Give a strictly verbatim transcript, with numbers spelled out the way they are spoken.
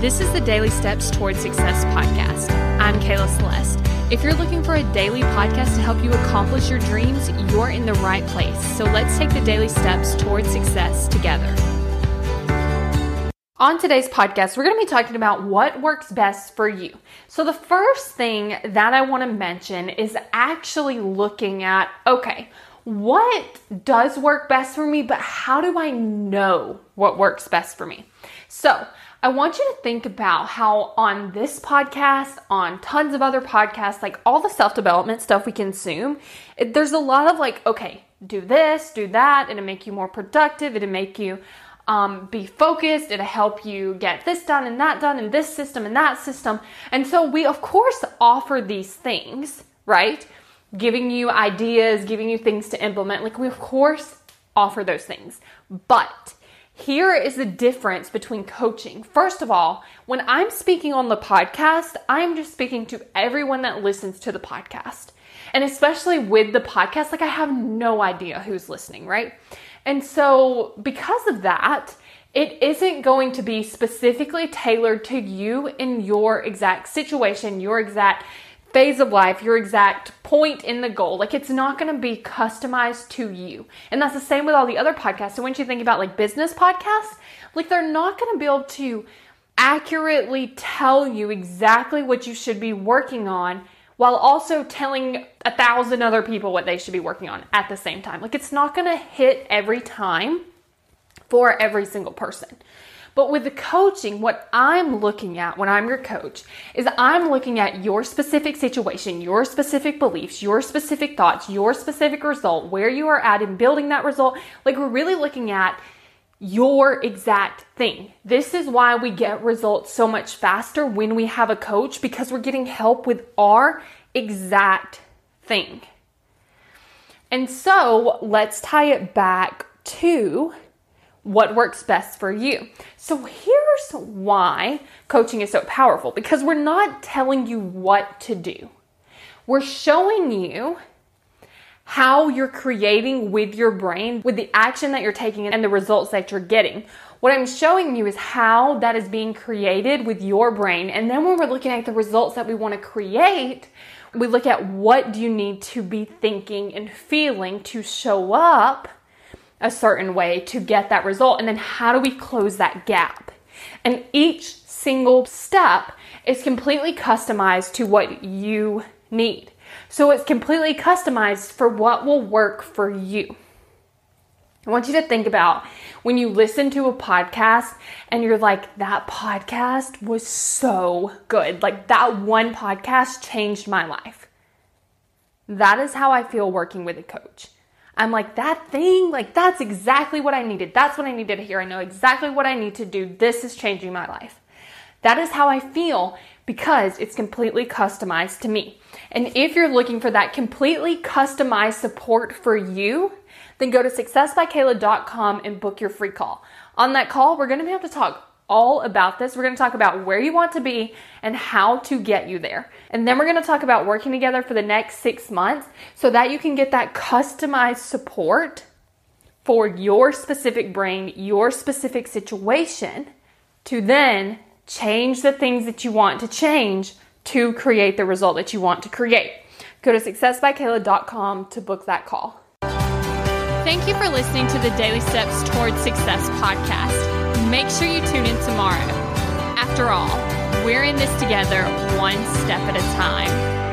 This is the Daily Steps Toward Success podcast. I'm Kayla Celeste. If you're looking for a daily podcast to help you accomplish your dreams, you're in the right place. So let's take the daily steps toward success together. On today's podcast, we're going to be talking about what works best for you. So the first thing that I want to mention is actually looking at, okay, what does work best for me, but how do I know what works best for me? So I want you to think about how on this podcast, on tons of other podcasts, like all the self-development stuff we consume, it, there's a lot of like, okay, do this, do that. It'll make you more productive. It'll make you um, be focused. It'll help you get this done and that done and this system and that system. And so we, of course, offer these things, right? Giving you ideas, giving you things to implement. Like we, of course, offer those things, but here is the difference between coaching. First of all, when I'm speaking on the podcast, I'm just speaking to everyone that listens to the podcast. And especially with the podcast, like I have no idea who's listening, right? And so because of that, it isn't going to be specifically tailored to you in your exact situation, your exact phase of life, your exact point in the goal. Like it's not going to be customized to you. And that's the same with all the other podcasts. So when you think about like business podcasts, like they're not going to be able to accurately tell you exactly what you should be working on while also telling a thousand other people what they should be working on at the same time. Like it's not going to hit every time for every single person. But with the coaching, what I'm looking at when I'm your coach is I'm looking at your specific situation, your specific beliefs, your specific thoughts, your specific result, where you are at in building that result. Like we're really looking at your exact thing. This is why we get results so much faster when we have a coach, because we're getting help with our exact thing. And so let's tie it back to what works best for you. So here's why coaching is so powerful, because we're not telling you what to do. We're showing you how you're creating with your brain, with the action that you're taking and the results that you're getting. What I'm showing you is how that is being created with your brain. And then when we're looking at the results that we want to create, we look at what do you need to be thinking and feeling to show up a certain way to get that result. And then how do we close that gap? And each single step is completely customized to what you need. So it's completely customized for what will work for you. I want you to think about when you listen to a podcast and you're like, that podcast was so good. Like that one podcast changed my life. That is how I feel working with a coach. I'm like, that thing, like that's exactly what I needed. That's what I needed to hear. I know exactly what I need to do. This is changing my life. That is how I feel, because it's completely customized to me. And if you're looking for that completely customized support for you, then go to success by kayla dot com and book your free call. On that call, we're going to be able to talk all about this. We're going to talk about where you want to be and how to get you there. And then we're going to talk about working together for the next six months so that you can get that customized support for your specific brain, your specific situation, to then change the things that you want to change to create the result that you want to create. Go to success by kayla dot com to book that call. Thank you for listening to the Daily Steps Toward Success podcast. Make sure you tune in tomorrow. After all, we're in this together, one step at a time.